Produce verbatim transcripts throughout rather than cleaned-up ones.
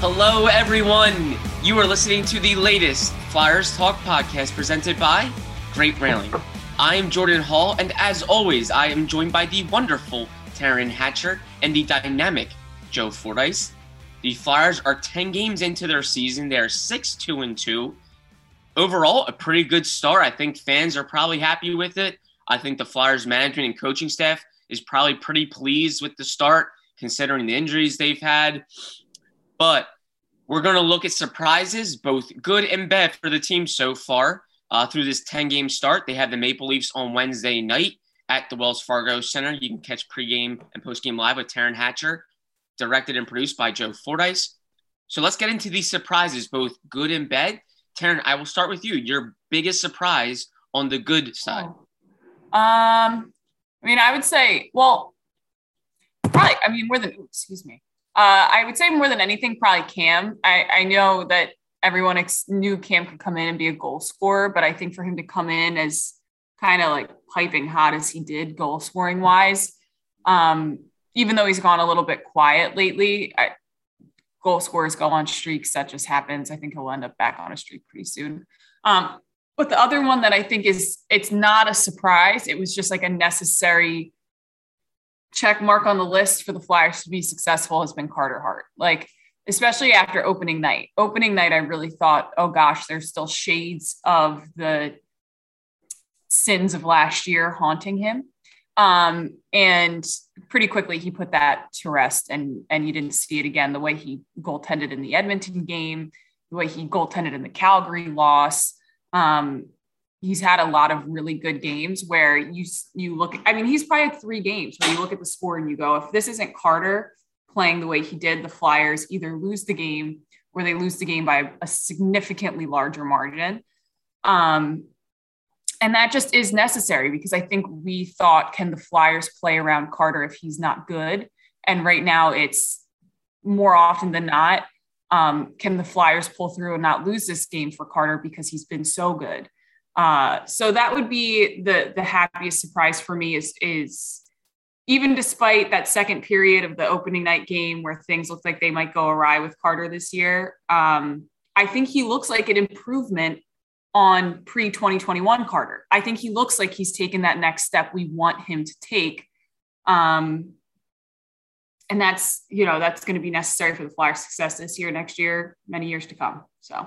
Hello, everyone. You are listening to the latest Flyers Talk podcast presented by Great Railing. I am Jordan Hall, and as always, I am joined by the wonderful Taryn Hatcher and the dynamic Joe Fordyce. The Flyers are ten games into their season. They are six two and two. Overall, a pretty good start. I think fans are probably happy with it. I think the Flyers management and coaching staff is probably pretty pleased with the start, considering the injuries they've had. But we're going to look at surprises, both good and bad, for the team so far uh, through this ten-game start. They have the Maple Leafs on Wednesday night at the Wells Fargo Center. You can catch pregame and postgame live with Taryn Hatcher, directed and produced by Joe Fordyce. So let's get into these surprises, both good and bad. Taryn, I will start with you. Your biggest surprise on the good side. Oh. Um, I mean, I would say, well, probably, I mean, more than, oops, excuse me. Uh, I would say more than anything, probably Cam. I, I know that everyone ex- knew Cam could come in and be a goal scorer, but I think for him to come in as kind of like piping hot as he did goal scoring wise, um, even though he's gone a little bit quiet lately, I, goal scorers go on streaks. That just happens. I think he'll end up back on a streak pretty soon. Um, but the other one that I think is, it's not a surprise. It was just like a necessary check mark on the list for the Flyers to be successful has been Carter Hart. Like, especially after opening night, opening night, I really thought, oh gosh, there's still shades of the sins of last year haunting him. Um, and pretty quickly he put that to rest, and, and you didn't see it again, the way he goaltended in the Edmonton game, the way he goaltended in the Calgary loss. Um, He's had a lot of really good games where you, you look, I mean, he's probably had three games where you look at the score and you go, if this isn't Carter playing the way he did, the Flyers either lose the game or they lose the game by a significantly larger margin. Um, and that just is necessary, because I think we thought, can the Flyers play around Carter if he's not good? And right now it's more often than not, um, can the Flyers pull through and not lose this game for Carter because he's been so good? Uh, so that would be the the happiest surprise for me, is, is even despite that second period of the opening night game where things looked like they might go awry with Carter this year, um, I think he looks like an improvement on pre twenty twenty-one Carter. I think he looks like he's taken that next step we want him to take. Um, and that's, you know, that's going to be necessary for the Flyers' success this year, next year, many years to come. So.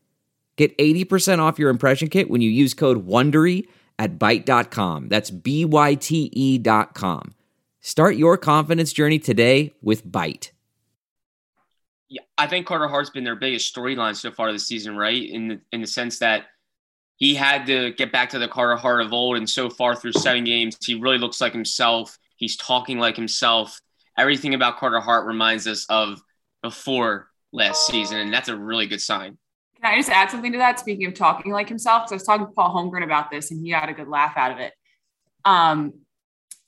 Get eighty percent off your impression kit when you use code WONDERY at Byte dot com. That's B Y T E dot com. Start your confidence journey today with Byte. Yeah, I think Carter Hart's been their biggest storyline so far this season, right? In the, in the sense that he had to get back to the Carter Hart of old, and so far through seven games, he really looks like himself. He's talking like himself. Everything about Carter Hart reminds us of before last season, and that's a really good sign. Can I just add something to that? Speaking of talking like himself, because I was talking to Paul Holmgren about this and he got a good laugh out of it. Um,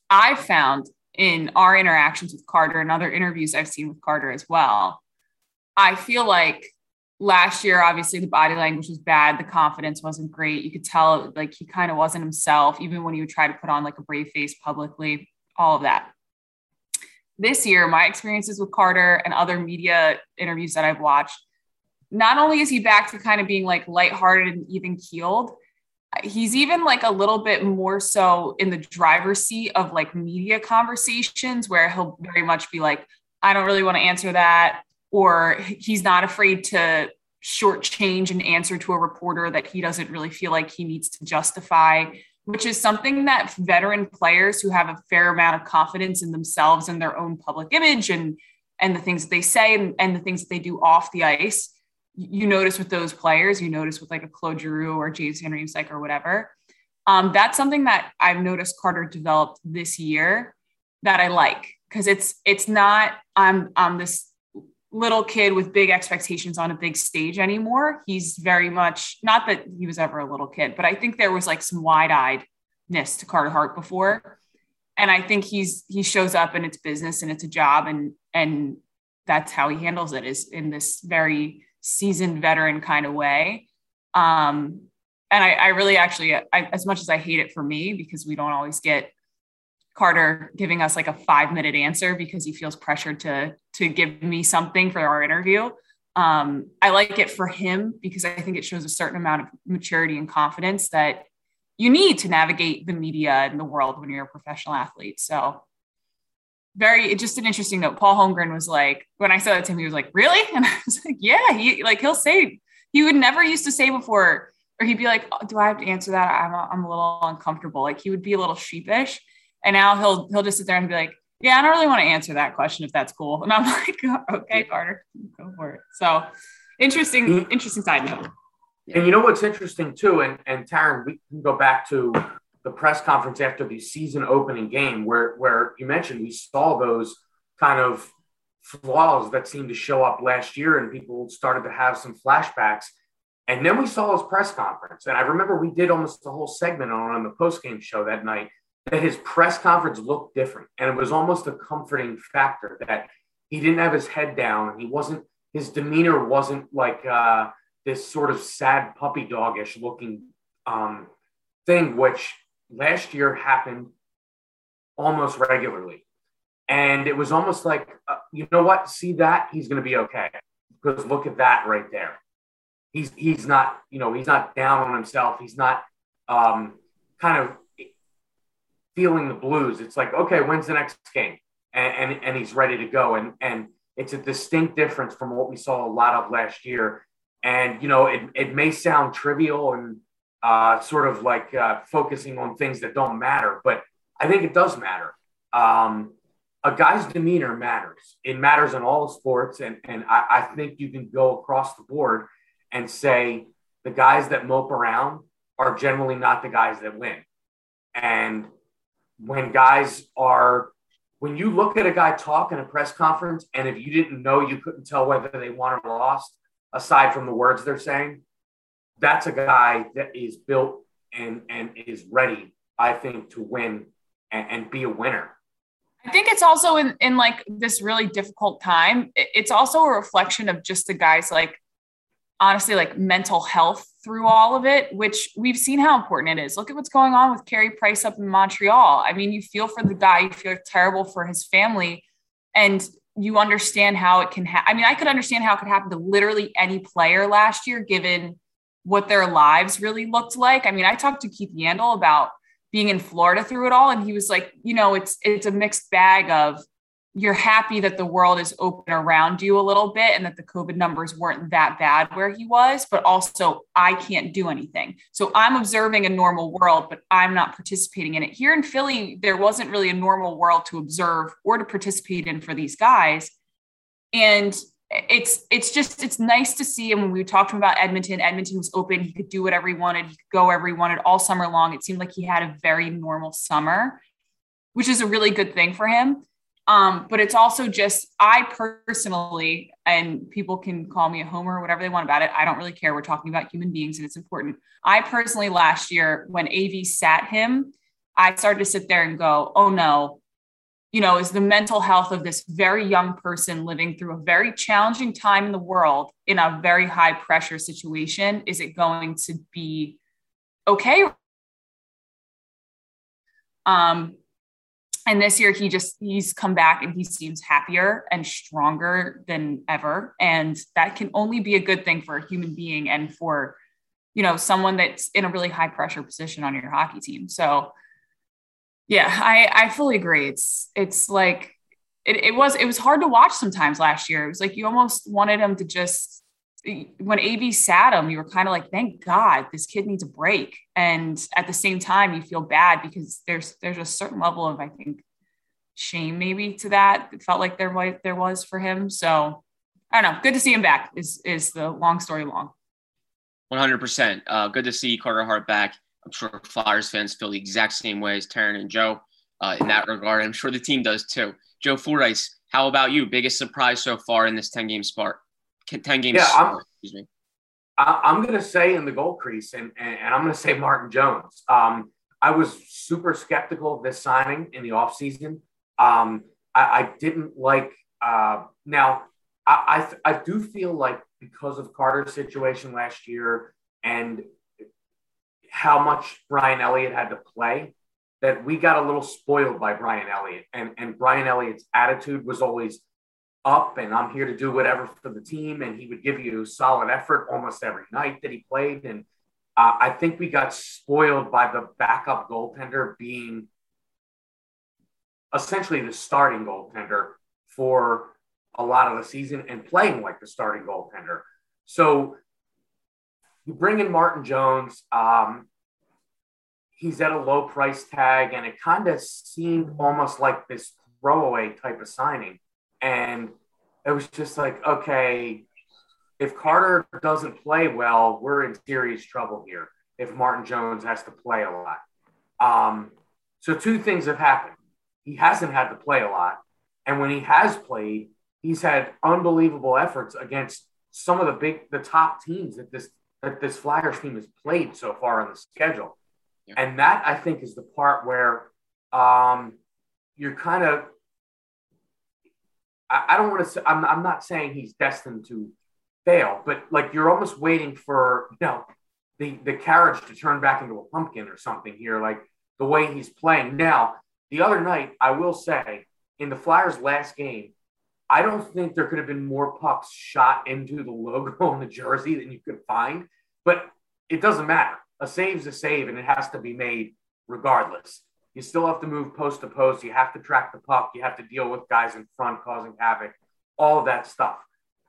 I found in our interactions with Carter and other interviews I've seen with Carter as well, I feel like last year, obviously the body language was bad. The confidence wasn't great. You could tell like he kind of wasn't himself, even when he would try to put on like a brave face publicly, all of that. This year, my experiences with Carter and other media interviews that I've watched, not only is he back to kind of being like lighthearted and even keeled, he's even like a little bit more so in the driver's seat of like media conversations, where he'll very much be like, I don't really want to answer that. Or he's not afraid to shortchange an answer to a reporter that he doesn't really feel like he needs to justify, which is something that veteran players who have a fair amount of confidence in themselves and their own public image and, and the things that they say and, and the things that they do off the ice, you notice with those players, you notice with like a Claude Giroux or James Van Riemsdyk or whatever. Um, that's something that I've noticed Carter developed this year that I like, because it's it's not I'm I'm this little kid with big expectations on a big stage anymore. He's very much, not that he was ever a little kid, but I think there was like some wide-eyedness to Carter Hart before. And I think he's, he shows up and it's business and it's a job. And, and that's how he handles it, is in this very seasoned veteran kind of way. Um, and I, I really actually, I, as much as I hate it for me, because we don't always get Carter giving us like a five minute answer because he feels pressured to, to give me something for our interview. Um, I like it for him because I think it shows a certain amount of maturity and confidence that you need to navigate the media and the world when you're a professional athlete. So very, it's just an interesting note. Paul Holmgren was like, when I said that to him, he was like, really? And I was like, yeah, he like, he'll say, he would never used to say before, or he'd be like, oh, do I have to answer that? I'm a, I'm a little uncomfortable. Like he would be a little sheepish. And now he'll, he'll just sit there and be like, yeah, I don't really want to answer that question if that's cool. And I'm like, okay, Carter, go for it. So interesting, interesting side note. And you know what's interesting too, and, and Taryn, we can go back to the press conference after the season opening game where, where you mentioned we saw those kind of flaws that seemed to show up last year and people started to have some flashbacks. And then we saw his press conference. And I remember we did almost a whole segment on, on the postgame show that night that his press conference looked different. And it was almost a comforting factor that he didn't have his head down. And he wasn't, his demeanor wasn't like uh, this sort of sad puppy dog-ish looking um, thing, which last year happened almost regularly. And it was almost like, uh, you know what, see that? He's going to be okay. Because look at that right there. He's, he's not, you know, he's not down on himself. He's not um, kind of feeling the blues. It's like, okay, when's the next game? And, and and he's ready to go. And and it's a distinct difference from what we saw a lot of last year. And, you know, it, it may sound trivial and uh, sort of like uh, focusing on things that don't matter, but I think it does matter. Um, a guy's demeanor matters. It matters in all sports. And, and I, I think you can go across the board and say the guys that mope around are generally not the guys that win. And when guys are, when you look at a guy talk in a press conference, and if you didn't know, you couldn't tell whether they won or lost, aside from the words they're saying, that's a guy that is built and, and is ready, I think, to win and, and be a winner. I think it's also in, in like this really difficult time, it's also a reflection of just the guys, like, honestly, like mental health through all of it, which we've seen how important it is. Look at what's going on with Carey Price up in Montreal. I mean, you feel for the guy, you feel terrible for his family, and you understand how it can happen. I mean, I could understand how it could happen to literally any player last year, given what their lives really looked like. I mean, I talked to Keith Yandle about being in Florida through it all. And he was like, you know, it's, it's a mixed bag of, you're happy that the world is open around you a little bit and that the COVID numbers weren't that bad where he was, but also I can't do anything. So I'm observing a normal world, but I'm not participating in it. Here in Philly, there wasn't really a normal world to observe or to participate in for these guys. And it's, it's just, it's nice to see. And when we talked about Edmonton, Edmonton was open. He could do whatever he wanted. He could go wherever he wanted all summer long. It seemed like he had a very normal summer, which is a really good thing for him. Um, but it's also just, I personally, and people can call me a homer or whatever they want about it, I don't really care. We're talking about human beings and it's important. I personally, last year when A V sat him, I started to sit there and go, oh no, you know, is the mental health of this very young person living through a very challenging time in the world in a very high pressure situation, is it going to be okay? Um, And this year he just, he's come back and he seems happier and stronger than ever. And that can only be a good thing for a human being and for, you know, someone that's in a really high pressure position on your hockey team. So yeah, I, I fully agree. It's, it's like, it, it was, it was hard to watch sometimes last year. It was like, you almost wanted him to just, when A B sat him, you were kind of like, thank God this kid needs a break. And at the same time, you feel bad because there's, there's a certain level of, I think, shame maybe to that. It felt like there was, there was for him. So I don't know. Good to see him back is, is the long story long. one hundred percent. Uh, good to see Carter Hart back. I'm sure Flyers fans feel the exact same way as Taryn and Joe uh, in that regard. I'm sure the team does too. Joe Fordyce, How about you? Biggest surprise so far in this ten-game spark? ten games. Yeah, I'm, excuse me. I, I'm going to say in the goal crease, and, and, and I'm going to say Martin Jones. Um, I was super skeptical of this signing in the offseason. Um, I, I didn't like uh, – now, I, I I do feel like because of Carter's situation last year and how much Brian Elliott had to play, that we got a little spoiled by Brian Elliott. And, and Brian Elliott's attitude was always up and I'm here to do whatever for the team. And he would give you solid effort almost every night that he played. And uh, I think we got spoiled by the backup goaltender being essentially the starting goaltender for a lot of the season and playing like the starting goaltender. So you bring in Martin Jones. Um, he's at a low price tag, and it kind of seemed almost like this throwaway type of signing. And it was just like, okay, if Carter doesn't play well, we're in serious trouble here if Martin Jones has to play a lot. Um, so two things have happened. He hasn't had to play a lot. And when he has played, he's had unbelievable efforts against some of the big, the top teams that this, that this Flyers team has played so far on the schedule. Yeah. And that, I think, is the part where um, you're kind of, I, I don't want to say, I'm, I'm not saying he's destined to fail, but like you're almost waiting for, you know, the, the carriage to turn back into a pumpkin or something here, like the way he's playing. Now, the other night, I will say, in the Flyers' last game, I don't think there could have been more pucks shot into the logo on the jersey than you could find, but it doesn't matter. A save's a save, and it has to be made regardless. You still have to move post to post. You have to track the puck. You have to deal with guys in front causing havoc, all of that stuff.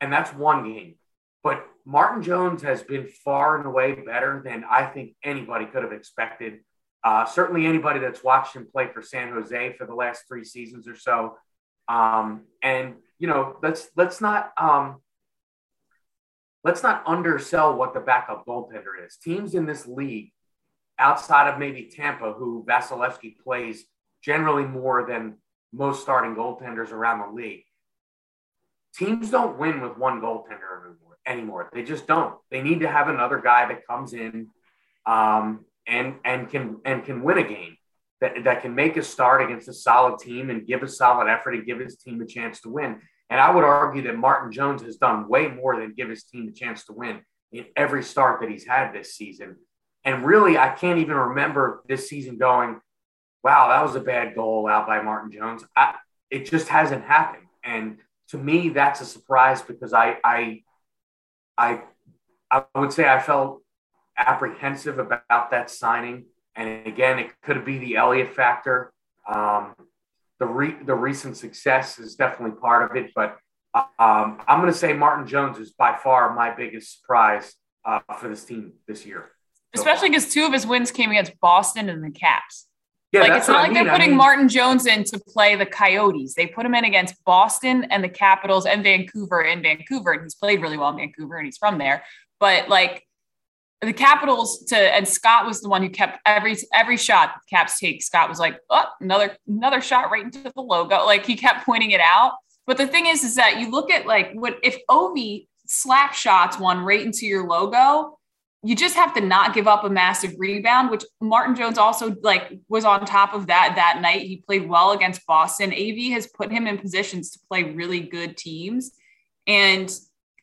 And that's one game. But Martin Jones has been far and away better than I think anybody could have expected. Uh, certainly anybody that's watched him play for San Jose for the last three seasons or so. Um, and, you know, let's let's not um, let's not undersell what the backup goaltender is. Teams in this league, outside of maybe Tampa, who Vasilevsky plays generally more than most starting goaltenders around the league, teams don't win with one goaltender anymore. They just don't. They need to have another guy that comes in um, and and can and can win a game, that, that can make a start against a solid team and give a solid effort and give his team a chance to win. And I would argue that Martin Jones has done way more than give his team a chance to win in every start that he's had this season. And really, I can't even remember this season going, wow, that was a bad goal out by Martin Jones. I, it just hasn't happened. And to me, that's a surprise because I, I, I, I would say I felt apprehensive about that signing. And again, it could be the Elliott factor. Um, the re- the recent success is definitely part of it, but um, I'm going to say Martin Jones is by far my biggest surprise uh, for this team this year. Especially because two of his wins came against Boston and the Caps. Yeah, like it's not like I mean. they're putting I mean, Martin Jones in to play the Coyotes. They put him in against Boston and the Capitals and Vancouver in Vancouver, and he's played really well in Vancouver, and he's from there. But like the Capitals to and Scott was the one who kept every every shot the Caps take. Scott was like, oh, another another shot right into the logo. Like he kept pointing it out. But the thing is, is that you look at like what if Ovi slap shots one right into your logo. You just have to not give up a massive rebound, which Martin Jones also like was on top of that that night. He played well against Boston. A V has put him in positions to play really good teams. And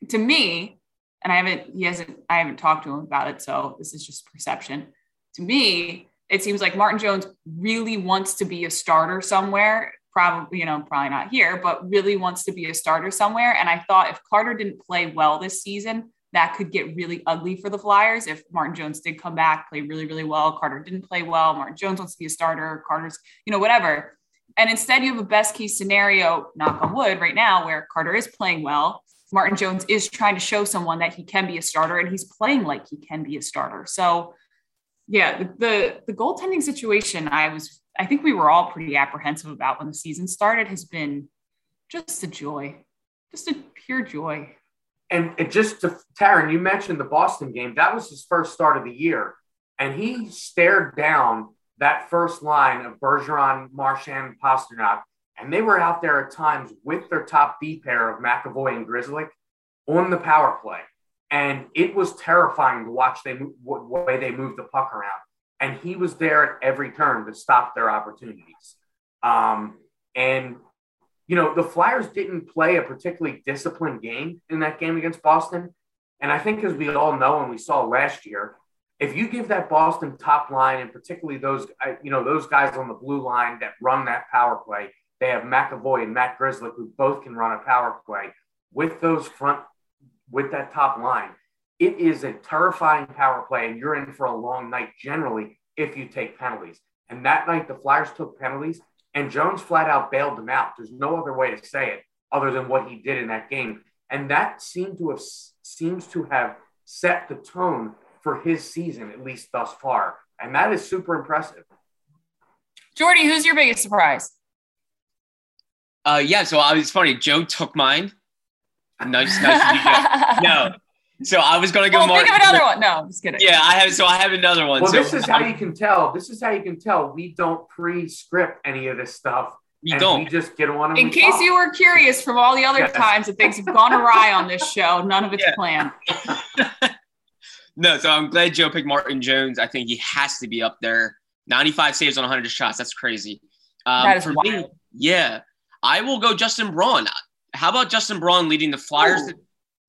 to me, and I haven't, he hasn't, I haven't talked to him about it. So this is just perception. To me, it seems like Martin Jones really wants to be a starter somewhere. Probably, you know, probably not here, but really wants to be a starter somewhere. And I thought if Carter didn't play well this season, that could get really ugly for the Flyers. If Martin Jones did come back, play really, really well, Carter didn't play well, Martin Jones wants to be a starter, Carter's, you know, whatever. And instead you have a best case scenario, knock on wood right now, where Carter is playing well. Martin Jones is trying to show someone that he can be a starter and he's playing like he can be a starter. So yeah, the, the, the goaltending situation I was, I think we were all pretty apprehensive about when the season started has been just a joy, just a pure joy. And it just to Taryn, you mentioned the Boston game. That was his first start of the year. And he stared down that first line of Bergeron, Marchand, Pasternak And they were out there at times with their top D pair of McAvoy and Grzelczyk on the power play. And it was terrifying to watch they, what way they moved the puck around. And he was there at every turn to stop their opportunities. Um, and, you know, the Flyers didn't play a particularly disciplined game in that game against Boston. And I think, as we all know and we saw last year, if you give that Boston top line, and particularly those, you know, those guys on the blue line that run that power play, they have McAvoy and Matt Grzelczyk, who both can run a power play with those front, with that top line. It is a terrifying power play, and you're in for a long night generally if you take penalties. And that night, the Flyers took penalties, and Jones flat out bailed them out. There's no other way to say it other than what he did in that game. And that seemed to have seems to have set the tone for his season, at least thus far. And that is super impressive. Jordy, who's your biggest surprise? Uh, yeah, so I was funny. Joe took mine. Nice, nice. No. So I was going to go well, Martin. Think of another one. No, I'm just kidding. Yeah, I have. So I have another one. Well, so this is how you can tell. This is how you can tell. We don't pre-script any of this stuff. We and don't. We just get on. And in case talk. You were curious from all the other yes. times that things have gone awry on this show, none of it's yeah. planned. No, so I'm glad Joe picked Martin Jones. I think he has to be up there. ninety-five saves on one hundred shots. That's crazy. Um, that is for wild. Me, yeah. I will go Justin Braun. How about Justin Braun leading the Flyers de-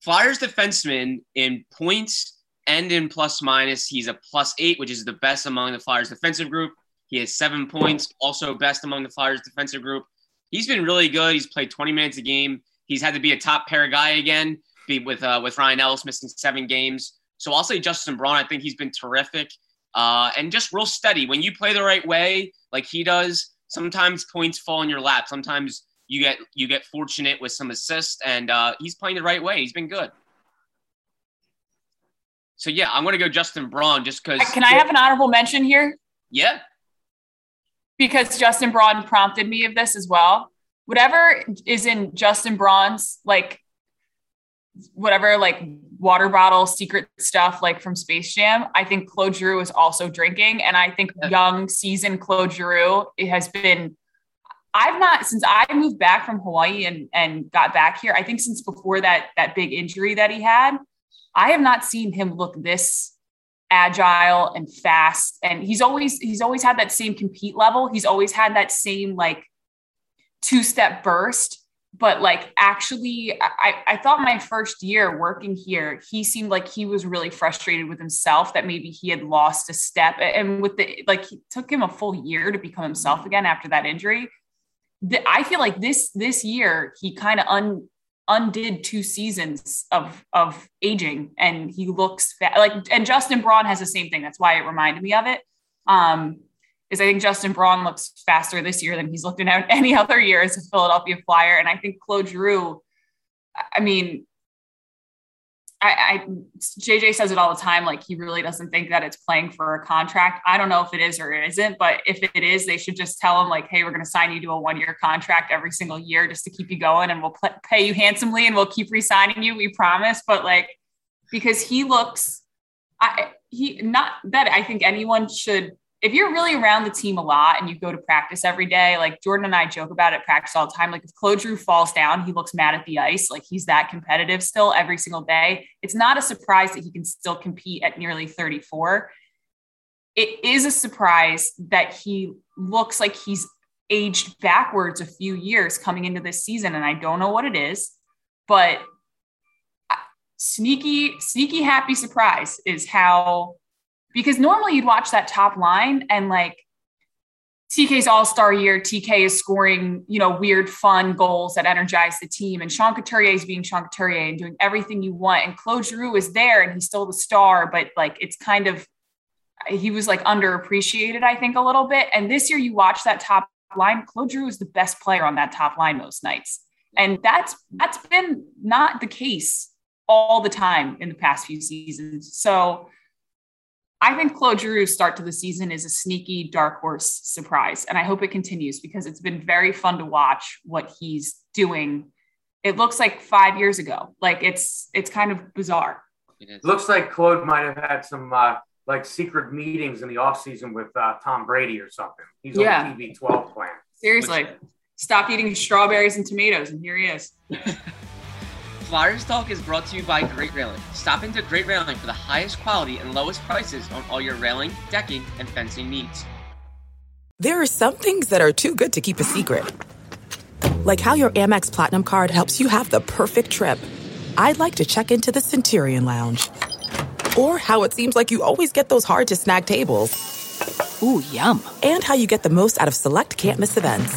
Flyers defenseman in points and in plus minus? He's a plus eight, which is the best among the Flyers defensive group. He has seven points, also best among the Flyers defensive group. He's been really good. He's played twenty minutes a game. He's had to be a top pair guy again, be with uh, with Ryan Ellis missing seven games. So I'll say Justin Braun. I think he's been terrific uh, and just real steady. When you play the right way, like he does, sometimes points fall in your lap. Sometimes you get you get fortunate with some assists, and uh, he's playing the right way. He's been good. So, yeah, I'm going to go Justin Braun just because. Can I have an honorable mention here? Yeah. Because Justin Braun prompted me of this as well. Whatever is in Justin Braun's, like, whatever, like, water bottle secret stuff like from Space Jam, I think Claude Giroux is also drinking, and I think young seasoned Claude Giroux, it has been I've not since I moved back from Hawaii and and got back here, I think since before that that big injury that he had, I have not seen him look this agile and fast, and he's always he's always had that same compete level, he's always had that same like two-step burst. But like, actually, I, I thought my first year working here, he seemed like he was really frustrated with himself that maybe he had lost a step. And with the, like, it took him a full year to become himself again after that injury. The, I feel like this, this year, he kind of un, undid two seasons of, of aging, and he looks fa- like, and Justin Braun has the same thing. That's why it reminded me of it. Um, is I think Justin Braun looks faster this year than he's looked in any other year as a Philadelphia Flyer. And I think Claude Giroux, I mean, I, I J J says it all the time, like he really doesn't think that it's playing for a contract. I don't know if it is or it isn't, but if it is, they should just tell him like, hey, we're going to sign you to a one-year contract every single year just to keep you going, and we'll pay you handsomely and we'll keep re-signing you, we promise. But like, because he looks, I he not that I think anyone should. If you're really around the team a lot and you go to practice every day, like Jordan and I joke about it practice all the time. Like if Claude Giroux falls down, he looks mad at the ice. Like he's that competitive still every single day. It's not a surprise that he can still compete at nearly thirty-four. It is a surprise that he looks like he's aged backwards a few years coming into this season. And I don't know what it is, but sneaky, sneaky, happy surprise is how. Because normally you'd watch that top line and like T K's all-star year, T K is scoring, you know, weird, fun goals that energize the team. And Sean Couturier is being Sean Couturier and doing everything you want. And Claude Giroux is there and he's still the star, but like, it's kind of, he was like underappreciated, I think a little bit. And this year you watch that top line, Claude Giroux is the best player on that top line most nights. And that's, that's been not the case all the time in the past few seasons. So I think Claude Giroux's start to the season is a sneaky dark horse surprise, and I hope it continues because it's been very fun to watch what he's doing. It looks like five years ago. Like it's it's kind of bizarre. It looks like Claude might have had some uh, like secret meetings in the offseason with uh, Tom Brady or something. He's yeah. on the T V twelve plan. Seriously. Which, stopped eating strawberries and tomatoes, and here he is. Flyers Talk is brought to you by Great Railing. Stop into Great Railing for the highest quality and lowest prices on all your railing, decking, and fencing needs. There are some things that are too good to keep a secret. Like how your Amex Platinum card helps you have the perfect trip. I'd like to check into the Centurion Lounge. Or how it seems like you always get those hard-to-snag tables. Ooh, yum. And how you get the most out of select can't-miss events.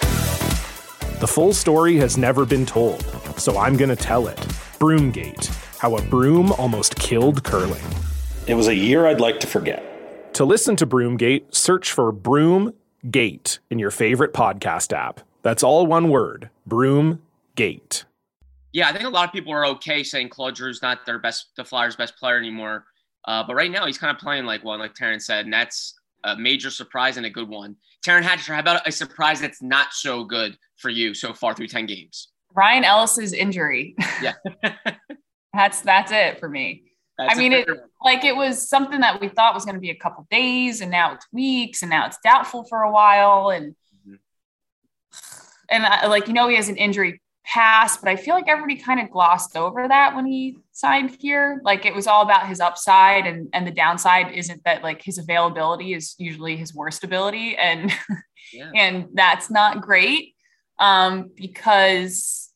The full story has never been told, so I'm going to tell it. Broomgate, how a broom almost killed curling. It was a year I'd like to forget. To listen to Broomgate, search for Broomgate in your favorite podcast app. That's all one word, Broomgate. Yeah, I think a lot of people are okay saying Claude Giroux's not their best, the Flyers' best player anymore. Uh, but right now, he's kind of playing like one, like Taryn said, and that's a major surprise and a good one. Taryn Hatcher, how about a surprise that's not so good for you so far through ten games? Ryan Ellis's injury. Yeah. that's that's it for me. That's I mean, it, like it was something that we thought was going to be a couple days, and now it's weeks, and now it's doubtful for a while. And, mm-hmm. and I, like, you know, he has an injury past, but I feel like everybody kind of glossed over that when he signed here. Like it was all about his upside, and, and the downside isn't that like his availability is usually his worst ability. And, yeah. and that's not great. Um, because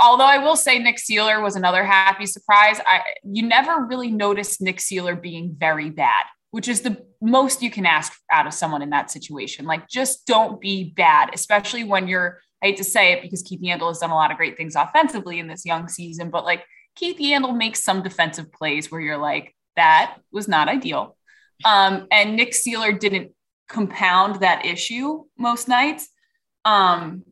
although I will say Nick Seeler was another happy surprise, I you never really noticed Nick Seeler being very bad, which is the most you can ask out of someone in that situation. Like, just don't be bad, especially when you're, I hate to say it because Keith Yandle has done a lot of great things offensively in this young season, but like Keith Yandle makes some defensive plays where you're like, that was not ideal. Um, and Nick Seeler didn't compound that issue most nights. Um,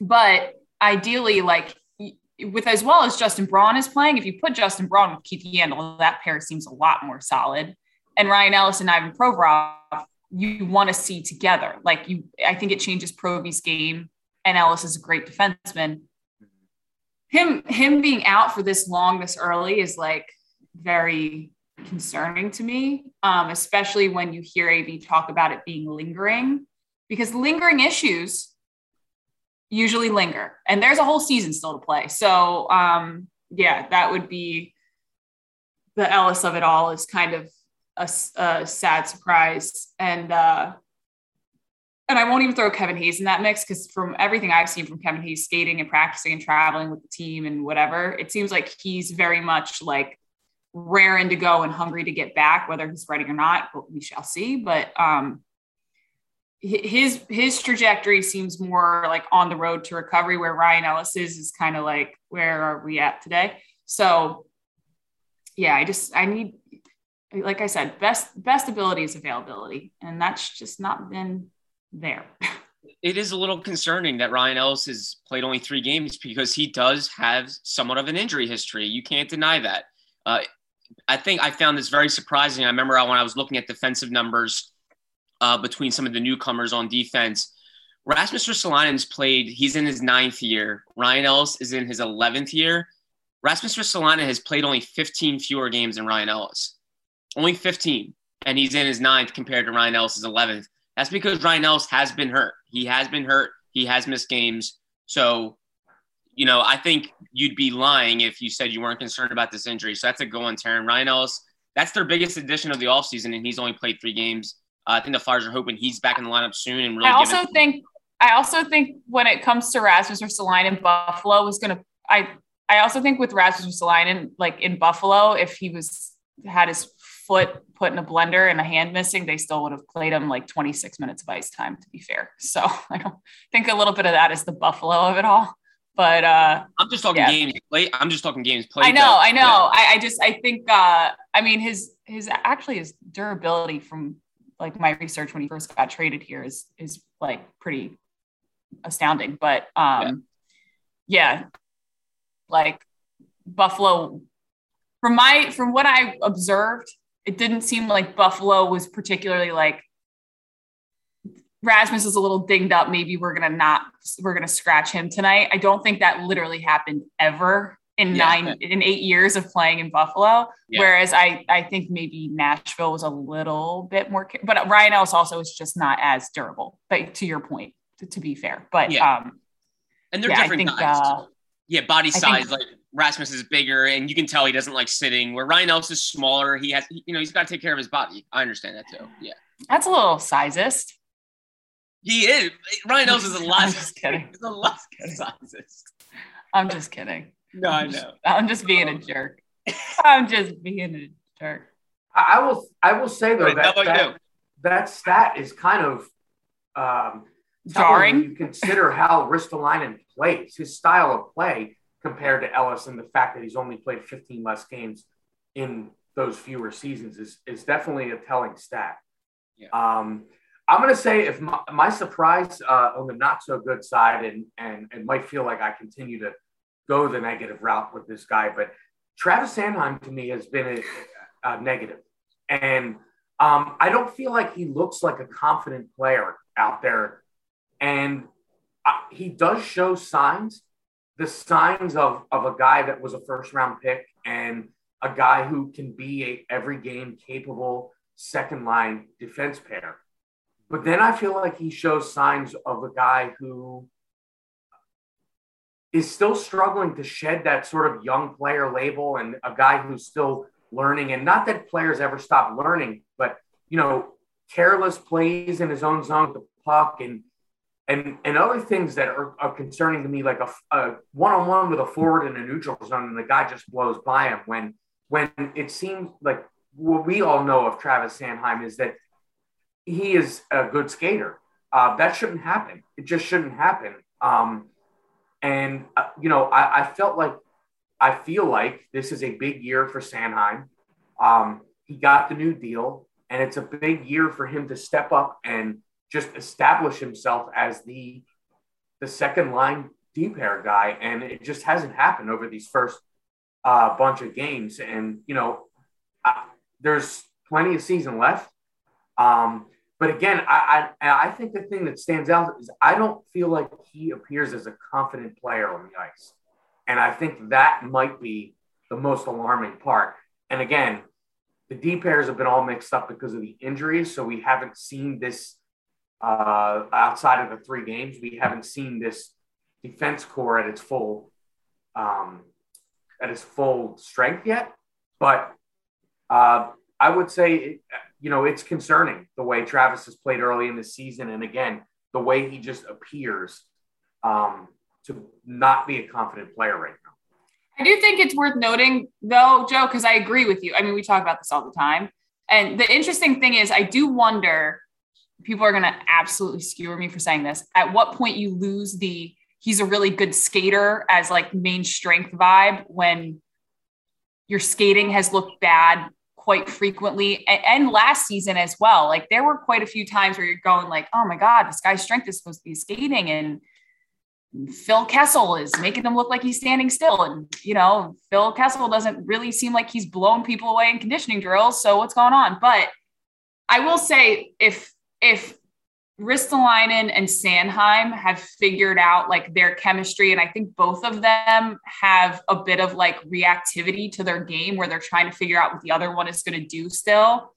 but ideally, like with, as well as Justin Braun is playing, if you put Justin Braun with Keith Yandle, that pair seems a lot more solid. And Ryan Ellis and Ivan Provorov, you want to see together. Like you, I think it changes Provy's game, and Ellis is a great defenseman. Him, him being out for this long, this early is like very concerning to me. Um, especially when you hear A V talk about it being lingering. Because lingering issues usually linger, and there's a whole season still to play. So, um, yeah, that would be the Ellis of it all is kind of a, a sad surprise. And, uh, and I won't even throw Kevin Hayes in that mix, because from everything I've seen from Kevin Hayes skating and practicing and traveling with the team and whatever, it seems like he's very much like raring to go and hungry to get back, whether he's ready or not, but we shall see. But, um, His his trajectory seems more like on the road to recovery, where Ryan Ellis is, is kind of like, where are we at today? So, yeah, I just, I need, like I said, best, best ability is availability. And that's just not been there. It is a little concerning that Ryan Ellis has played only three games because he does have somewhat of an injury history. You can't deny that. Uh, I think I found this very surprising. I remember when I was looking at defensive numbers Uh, between some of the newcomers on defense. Rasmus Ristolainen's played, he's in his ninth year. Ryan Ellis is in his eleventh year. Rasmus Ristolainen has played only fifteen fewer games than Ryan Ellis. Only fifteen. And he's in his ninth compared to Ryan Ellis's eleventh. That's because Ryan Ellis has been hurt. He has been hurt. He has missed games. So, you know, I think you'd be lying if you said you weren't concerned about this injury. So that's a go on, Taryn. Ryan Ellis, that's their biggest addition of the offseason, and he's only played three games. I think the Flyers are hoping he's back in the lineup soon. And really, I also think, I also think when it comes to Rasmus Ristolainen, Buffalo was going to, I I also think with Rasmus Ristolainen, like in Buffalo, if he was had his foot put in a blender and a hand missing, they still would have played him like twenty-six minutes of ice time, to be fair. So I don't think a little bit of that is the Buffalo of it all. But uh, I'm just talking yeah. games played. I'm just talking games played. I know, though. I know. Yeah. I, I just I think uh, I mean his his actually his durability from like my research when he first got traded here is is like pretty astounding. But um, yeah. yeah, like Buffalo, from my from what I observed, it didn't seem like Buffalo was particularly like, Rasmus is a little dinged up. Maybe we're going to not, we're going to scratch him tonight. I don't think that literally happened ever in yeah. nine, in eight years of playing in Buffalo. Yeah. Whereas I, I think maybe Nashville was a little bit more, but Ryan Ellis also is just not as durable, but to your point, to, to be fair, but, yeah. um, and they're yeah, different guys. Uh, yeah. Body size, think, like Rasmus is bigger and you can tell he doesn't like sitting, where Ryan Ellis is smaller. He has, you know, he's got to take care of his body. I understand that too. Yeah. That's a little sizist. He is. Ryan Ellis is a lot. I'm just kidding. He's a lot sizes. I'm just kidding. No, I'm I know. Just, I'm just being a jerk. I'm just being a jerk. I will. I will say though Wait, that that, that stat is kind of um, jarring. You consider how Ristolainen plays, his style of play compared to Ellis, and the fact that he's only played fifteen less games in those fewer seasons is is definitely a telling stat. Yeah. Um, I'm going to say if my, my surprise uh, on the not so good side, and, and it might feel like I continue to go the negative route with this guy, but Travis Sanheim to me has been a, a negative. And um, I don't feel like he looks like a confident player out there. And I, he does show signs, the signs of, of a guy that was a first round pick and a guy who can be a every game capable second line defense pair. But then I feel like he shows signs of a guy who is still struggling to shed that sort of young player label, and a guy who's still learning. And not that players ever stop learning, but, you know, careless plays in his own zone with the puck and and, and other things that are, are concerning to me, like a, a one-on-one with a forward in a neutral zone and the guy just blows by him. When, when it seems like what we all know of Travis Sanheim is that he is a good skater. Uh, that shouldn't happen. It just shouldn't happen. Um, and, uh, you know, I, I felt like, I feel like this is a big year for Sanheim. Um, he got the new deal, and it's a big year for him to step up and just establish himself as the, the second line D pair guy. And it just hasn't happened over these first uh, bunch of games. And, you know, I, there's plenty of season left. Um, But again, I, I I think the thing that stands out is I don't feel like he appears as a confident player on the ice. And I think that might be the most alarming part. And again, the D pairs have been all mixed up because of the injuries. So we haven't seen this uh, outside of the three games. We haven't seen this defense core at its full um, at its full strength yet. But uh, I would say it, you know, it's concerning the way Travis has played early in the season. And again, the way he just appears um, to not be a confident player right now. I do think it's worth noting, though, Joe, because I agree with you. I mean, we talk about this all the time. And the interesting thing is, I do wonder, people are going to absolutely skewer me for saying this, at what point you lose the he's a really good skater as like main strength vibe when your skating has looked bad quite frequently, and last season as well. Like there were quite a few times where you're going like, oh my God, this guy's strength is supposed to be skating, and Phil Kessel is making him look like he's standing still. And, you know, Phil Kessel doesn't really seem like he's blown people away in conditioning drills. So what's going on? But I will say if, if Ristolainen and Sanheim have figured out like their chemistry, and I think both of them have a bit of like reactivity to their game where they're trying to figure out what the other one is going to do still.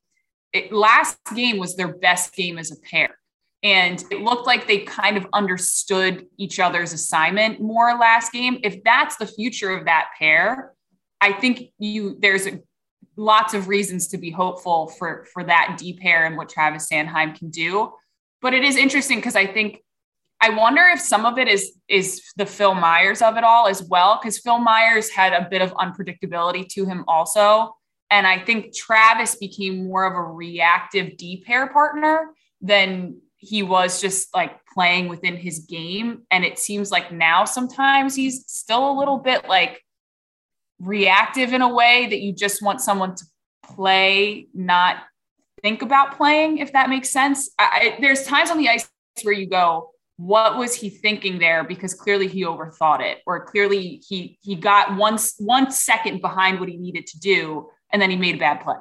It, last game was their best game as a pair, and it looked like they kind of understood each other's assignment more last game. If that's the future of that pair, I think you there's a lots of reasons to be hopeful for for that D pair and what Travis Sanheim can do. But it is interesting because I think I wonder if some of it is is the Phil Myers of it all as well, because Phil Myers had a bit of unpredictability to him also. And I think Travis became more of a reactive D pair partner than he was just like playing within his game. And it seems like now sometimes he's still a little bit like reactive in a way that you just want someone to play, not think about playing, if that makes sense. I, I, there's times on the ice where you go, what was he thinking there? Because clearly he overthought it, or clearly he he got one, one second behind what he needed to do, and then he made a bad play.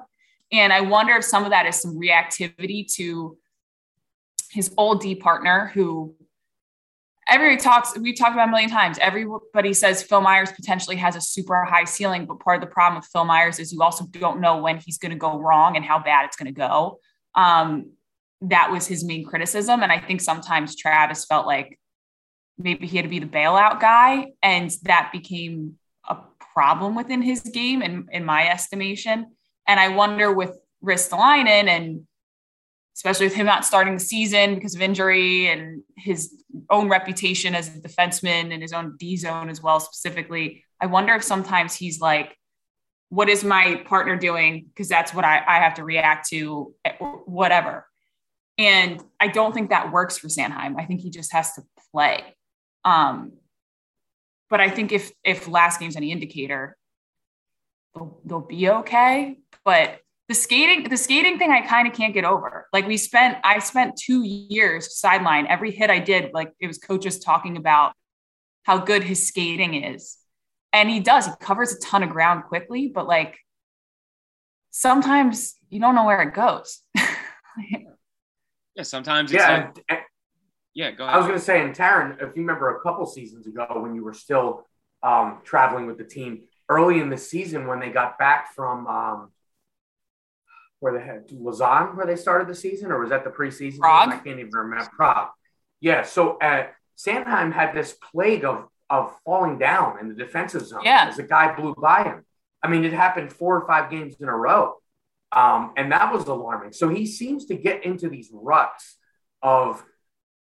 And I wonder if some of that is some reactivity to his old D partner, who everybody talks, we talked about a million times, everybody says Phil Myers potentially has a super high ceiling, but part of the problem with Phil Myers is you also don't know when he's going to go wrong and how bad it's going to go. Um, that was his main criticism. And I think sometimes Travis felt like maybe he had to be the bailout guy, and that became a problem within his game, in, in my estimation. And I wonder with Ristolainen, and especially with him not starting the season because of injury and his own reputation as a defenseman and his own D zone as well, specifically, I wonder if sometimes he's like, what is my partner doing? Because that's what I, I have to react to, whatever. And I don't think that works for Sanheim. I think he just has to play. Um, but I think if if last game's any indicator, they'll, they'll be okay. But the skating, the skating thing, I kind of can't get over. Like we spent, I spent two years sideline. Every hit I did, like it was coaches talking about how good his skating is, and he does. He covers a ton of ground quickly, but like sometimes you don't know where it goes. Yeah, sometimes it's yeah, like, yeah, go ahead. I was going to say, and Taryn, if you remember a couple seasons ago when you were still um, traveling with the team, early in the season when they got back from um, where they had Lausanne, where they started the season, or was that the preseason? Prague? I can't even remember. Prague. Yeah, so uh, Sanheim had this plague of of falling down in the defensive zone yeah. as a guy blew by him. I mean, it happened four or five games in a row. Um, and that was alarming. So he seems to get into these ruts of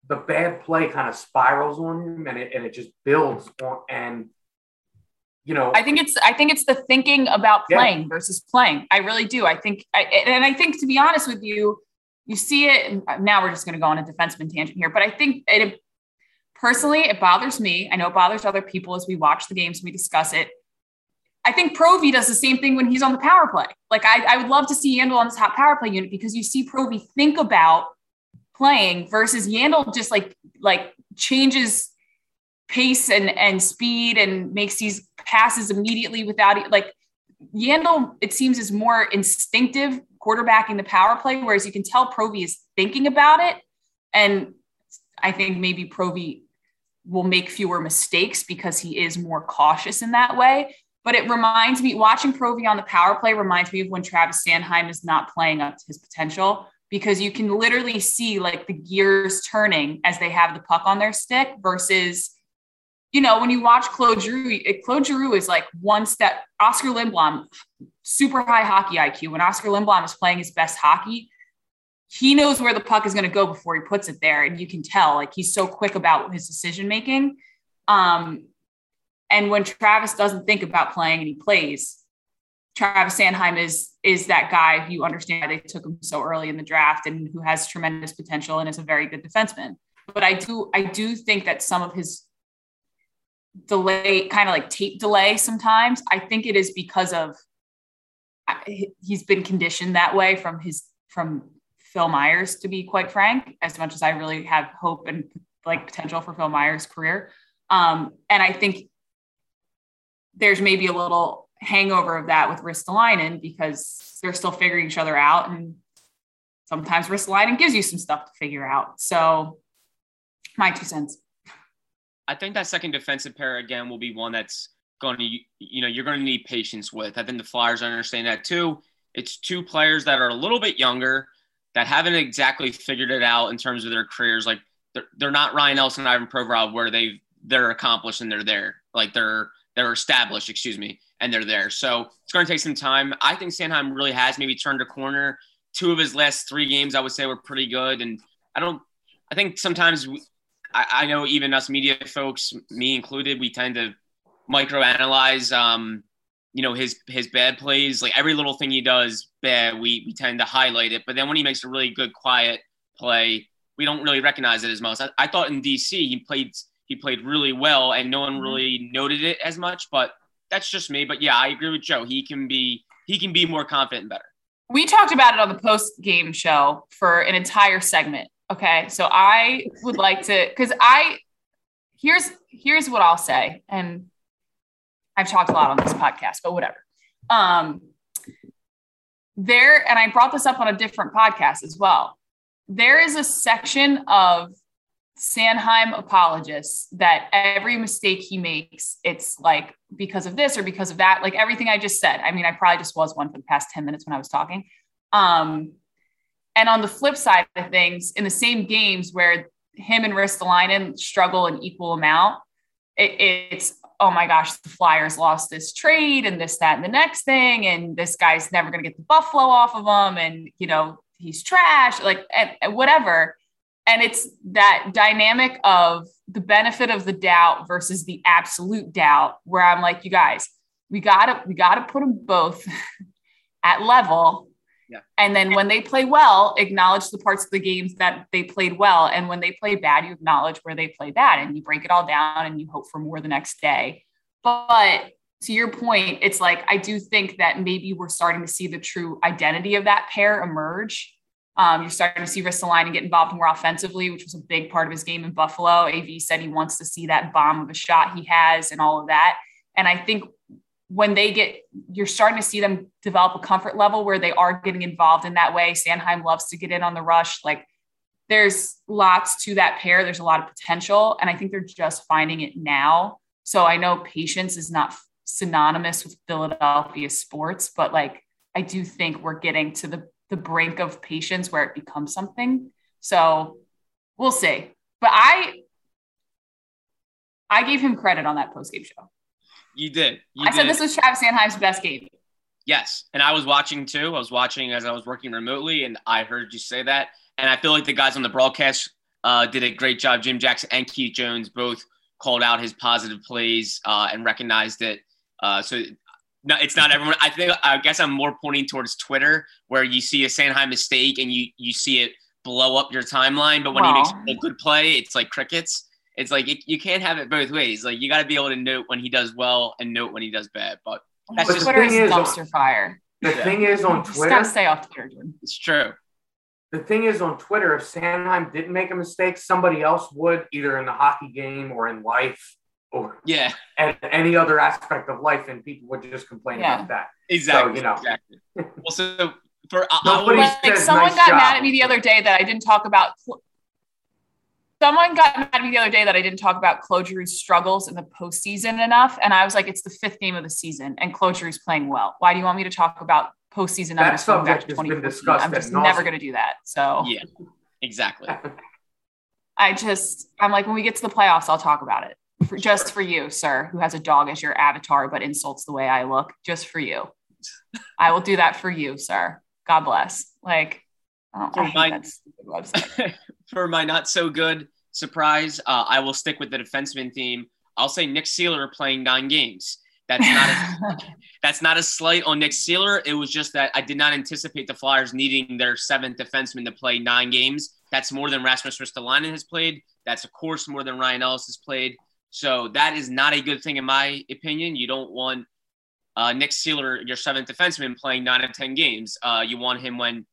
the bad play kind of spirals on him, and it and it just builds on. And you know, I think it's I think it's the thinking about playing yeah. versus playing. I really do. I think, I, and I think to be honest with you, you see it now. We're just going to go on a defenseman tangent here, but I think it personally it bothers me. I know it bothers other people as we watch the games, we discuss it. I think Provy does the same thing when he's on the power play. Like I, I would love to see Yandle on the top power play unit, because you see Provy think about playing versus Yandle just like, like changes pace and, and speed and makes these passes immediately without it. Like Yandle, it seems, is more instinctive quarterbacking the power play, whereas you can tell Provy is thinking about it. And I think maybe Provy will make fewer mistakes because he is more cautious in that way. But it reminds me, watching Provi on the power play reminds me of when Travis Sanheim is not playing up to his potential, because you can literally see like the gears turning as they have the puck on their stick versus, you know, when you watch Claude Giroux, Claude Giroux is like one step. Oscar Lindblom, super high hockey I Q. When Oscar Lindblom is playing his best hockey, he knows where the puck is going to go before he puts it there. And you can tell, like, he's so quick about his decision-making. Um, And when Travis doesn't think about playing and he plays, Travis Sanheim is is that guy who, you understand they took him so early in the draft and who has tremendous potential and is a very good defenseman. But I do I do think that some of his delay, kind of like tape delay sometimes, I think it is because of he's been conditioned that way from his from Phil Myers, to be quite frank, as much as I really have hope and like potential for Phil Myers' career. Um, and I think there's maybe a little hangover of that with Ristolainen, because they're still figuring each other out. And sometimes Ristolainen gives you some stuff to figure out. So my two cents. I think that second defensive pair, again, will be one that's going to, you know, you're going to need patience with. I think the Flyers understand that too. It's two players that are a little bit younger that haven't exactly figured it out in terms of their careers. Like they're, they're not Ryan Ellis and Ivan Provorov where they've, they're accomplished and they're there. Like they're, They're established, excuse me, and they're there. So it's going to take some time. I think Sanheim really has maybe turned a corner. Two of his last three games, I would say, were pretty good. And I don't – I think sometimes we, I, I know even us media folks, me included, we tend to microanalyze, um, you know, his his bad plays. Like every little thing he does bad, we, we tend to highlight it. But then when he makes a really good, quiet play, we don't really recognize it as much. I, I thought in D C he played he played really well, and no one really noted it as much. But that's just me. But yeah, I agree with Joe. He can be he can be more confident and better. We talked about it on the post-game show for an entire segment. Okay, so I would like to, because I, here's, here's what I'll say. And I've talked a lot on this podcast, but whatever. Um, there, and I brought this up on a different podcast as well. There is a section of Sanheim apologists that every mistake he makes, it's like because of this or because of that, like everything I just said. I mean, I probably just was one for the past ten minutes when I was talking. Um, And on the flip side of things, in the same games where him and Ristolainen struggle an equal amount, it, it's, oh my gosh, the Flyers lost this trade and this, that, and the next thing. And this guy's never going to get the Buffalo off of him. And, you know, he's trash, like and, and whatever. And it's that dynamic of the benefit of the doubt versus the absolute doubt where I'm like, you guys, we gotta, we gotta put them both at level. Yeah. And then when they play well, acknowledge the parts of the games that they played well. And when they play bad, you acknowledge where they play bad and you break it all down and you hope for more the next day. But to your point, it's like, I do think that maybe we're starting to see the true identity of that pair emerge. Um, you're starting to see Ristolainen get involved more offensively, which was a big part of his game in Buffalo. A V said he wants to see that bomb of a shot he has and all of that. And I think when they get, you're starting to see them develop a comfort level where they are getting involved in that way. Sanheim loves to get in on the rush. Like there's lots to that pair. There's a lot of potential. And I think they're just finding it now. So I know patience is not synonymous with Philadelphia sports, but like, I do think we're getting to the, the brink of patience where it becomes something. So we'll see, but I, I gave him credit on that post-game show. You did. You I did. said this was Travis Sanheim's best game. Yes. And I was watching too. I was watching as I was working remotely, and I heard you say that. And I feel like the guys on the broadcast uh, did a great job. Jim Jackson and Keith Jones both called out his positive plays uh, and recognized it. Uh, so no, it's not everyone. I think I guess I'm more pointing towards Twitter, where you see a Sanheim mistake and you you see it blow up your timeline. But when wow. he makes a good play, it's like crickets. It's like it, you can't have it both ways. Like you got to be able to note when he does well and note when he does bad. But that's but just Twitter is dumpster fire. The yeah. thing is on Twitter, gotta stay off Twitter, dude. It's true. The thing is on Twitter, if Sanheim didn't make a mistake, somebody else would, either in the hockey game or in life or yeah, and any other aspect of life, and people would just complain yeah. about that. Exactly. So, you know. Exactly. Well, so for Nobody I, like, says someone nice got job. mad at me the other day that I didn't talk about. Someone got mad at me the other day that I didn't talk about Claude Giroux's struggles in the postseason enough. And I was like, it's the fifth game of the season and Claude Giroux's playing well. Why do you want me to talk about postseason numbers going back to twenty fourteen? I'm just never going to do that. So yeah, exactly. I just, I'm like, when we get to the playoffs, I'll talk about it. For, just for you, sir, who has a dog as your avatar, but insults the way I look, just for you. I will do that for you, sir. God bless. Like, oh, I hate that stupid website. For my not so good surprise, uh, I will stick with the defenseman theme. I'll say Nick Seeler playing nine games. That's not a, that's not a slight on Nick Seeler. It was just that I did not anticipate the Flyers needing their seventh defenseman to play nine games. That's more than Rasmus Ristolainen has played. That's, of course, more than Ryan Ellis has played. So that is not a good thing, in my opinion. You don't want uh, Nick Seeler, your seventh defenseman, playing nine of ten games. Uh, you want him when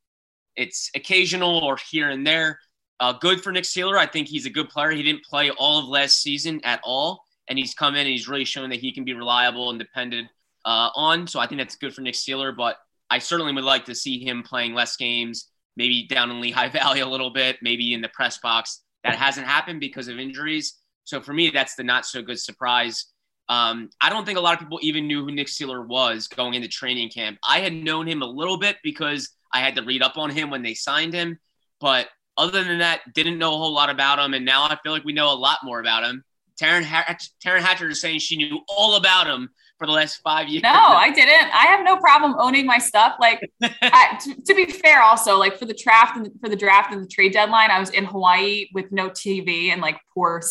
it's occasional or here and there. Uh, good for Nick Seeler. I think he's a good player. He didn't play all of last season at all, and he's come in and he's really shown that he can be reliable and depended uh, on. So I think that's good for Nick Seeler, but I certainly would like to see him playing less games, maybe down in Lehigh Valley a little bit, maybe in the press box. That hasn't happened because of injuries. So for me, that's the not-so-good surprise. Um, I don't think a lot of people even knew who Nick Seeler was going into training camp. I had known him a little bit because I had to read up on him when they signed him, but – other than that, didn't know a whole lot about him, and now I feel like we know a lot more about him. Taryn, Hatch- Taryn Hatcher is saying she knew all about him for the last five years. No, I didn't. I have no problem owning my stuff. Like, I, to, to be fair, also, like, for the draft and for the draft and the trade deadline, I was in Hawaii with no T V and like poor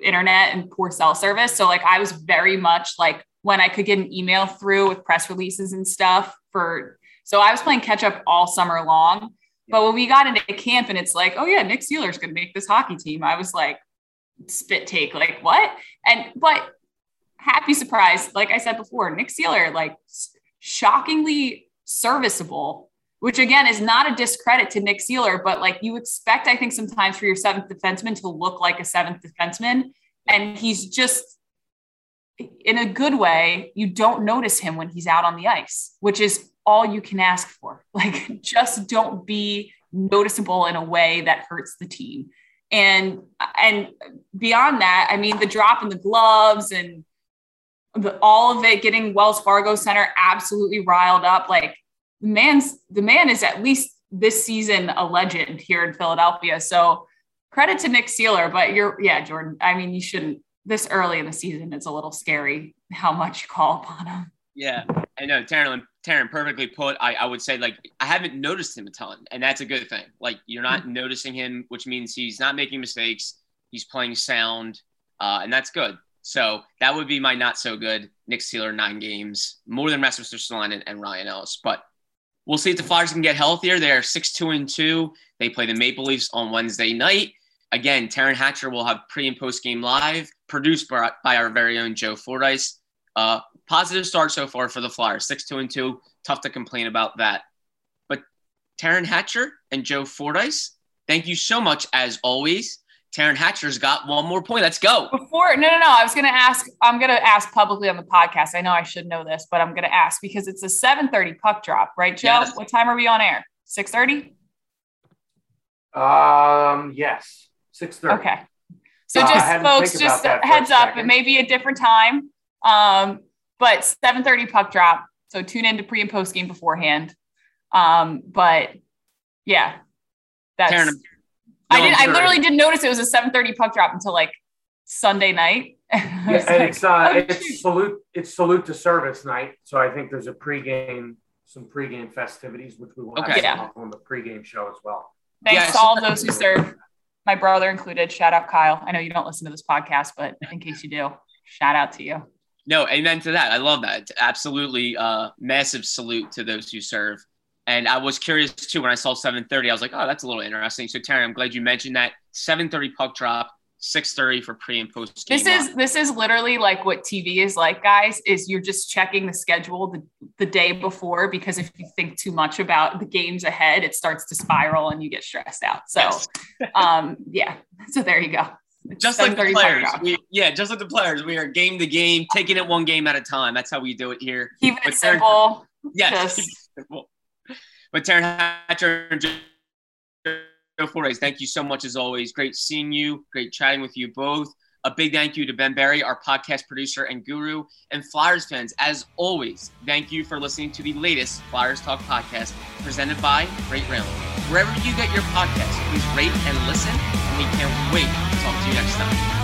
internet and poor cell service. So like, I was very much like, when I could get an email through with press releases and stuff for, so I was playing catch up all summer long. But when we got into camp and it's like, oh yeah, Nick Seeler's going to make this hockey team, I was like, spit take, like, what? And, but happy surprise, like I said before, Nick Seeler, like, shockingly serviceable, which again is not a discredit to Nick Seeler, but like, you expect, I think sometimes for your seventh defenseman to look like a seventh defenseman. And he's just, in a good way, you don't notice him when he's out on the ice, which is all you can ask for. Like, just don't be noticeable in a way that hurts the team. And, and beyond that, I mean, the drop in the gloves and the, all of it, getting Wells Fargo Center absolutely riled up. Like, the man's, the man is at least this season a legend here in Philadelphia. So credit to Nick Seeler, but you're, yeah, Jordan, I mean, you shouldn't, this early in the season, it's a little scary how much you call upon him. Yeah, I know. Taryn, Taryn perfectly put. I, I would say, like, I haven't noticed him a ton, and that's a good thing. Like, you're not mm-hmm. noticing him, which means he's not making mistakes. He's playing sound, uh, and that's good. So that would be my not-so-good Nick Seeler, nine games, more than Rasmus Ristolainen and Ryan Ellis. But we'll see if the Flyers can get healthier. They are six two and two. They play the Maple Leafs on Wednesday night. Again, Taryn Hatcher will have pre- and post-game live, produced by, by our very own Joe Fordyce. Uh, positive start so far for the Flyers, six two and two. Tough to complain about that. But Taryn Hatcher and Joe Fordyce, thank you so much, as always. Taryn Hatcher's got one more point. Let's go. Before, no, no, no. I was going to ask, I'm going to ask publicly on the podcast. I know I should know this, but I'm going to ask because it's a seven thirty puck drop, right, Joe? Yes. What time are we on air? six thirty? Um, yes. six thirty. Okay. So just uh, folks, just heads up, it may be a different time, um, but seven thirty puck drop. So tune in to pre and post game beforehand. Um, but yeah, that's, Taryn, I didn't, I literally didn't notice it was a seven thirty puck drop until like Sunday night. Yeah, and like, it's, uh, oh, it's shoot. salute, it's salute to service night. So I think there's a pregame, some pregame festivities, which we will okay. have yeah. on the pregame show as well. Thanks yes. to all those who serve. My brother included. Shout out, Kyle. I know you don't listen to this podcast, but in case you do, shout out to you. No, amen to that. I love that. Absolutely uh, massive salute to those who serve. And I was curious, too, when I saw seven thirty, I was like, oh, that's a little interesting. So, Taryn, I'm glad you mentioned that. seven thirty puck drop, six thirty for pre and post game. This is on. This is literally like what T V is like, guys, is you're just checking the schedule the, the day before, because if you think too much about the games ahead, it starts to spiral and you get stressed out. So yes. um yeah, so there you go. It's just like the players. We, yeah, just like the players. We are game to game, taking it one game at a time. That's how we do it here. Keep it simple. Taryn, yes. Keep it simple. But Taryn Hatcher and Joe Fordyce, thank you so much as always. Great seeing you. Great chatting with you both. A big thank you to Ben Berry, our podcast producer and guru, and Flyers fans, as always, thank you for listening to the latest Flyers Talk podcast presented by Great Railing. Wherever you get your podcast, please rate and listen, and we can't wait to talk to you next time.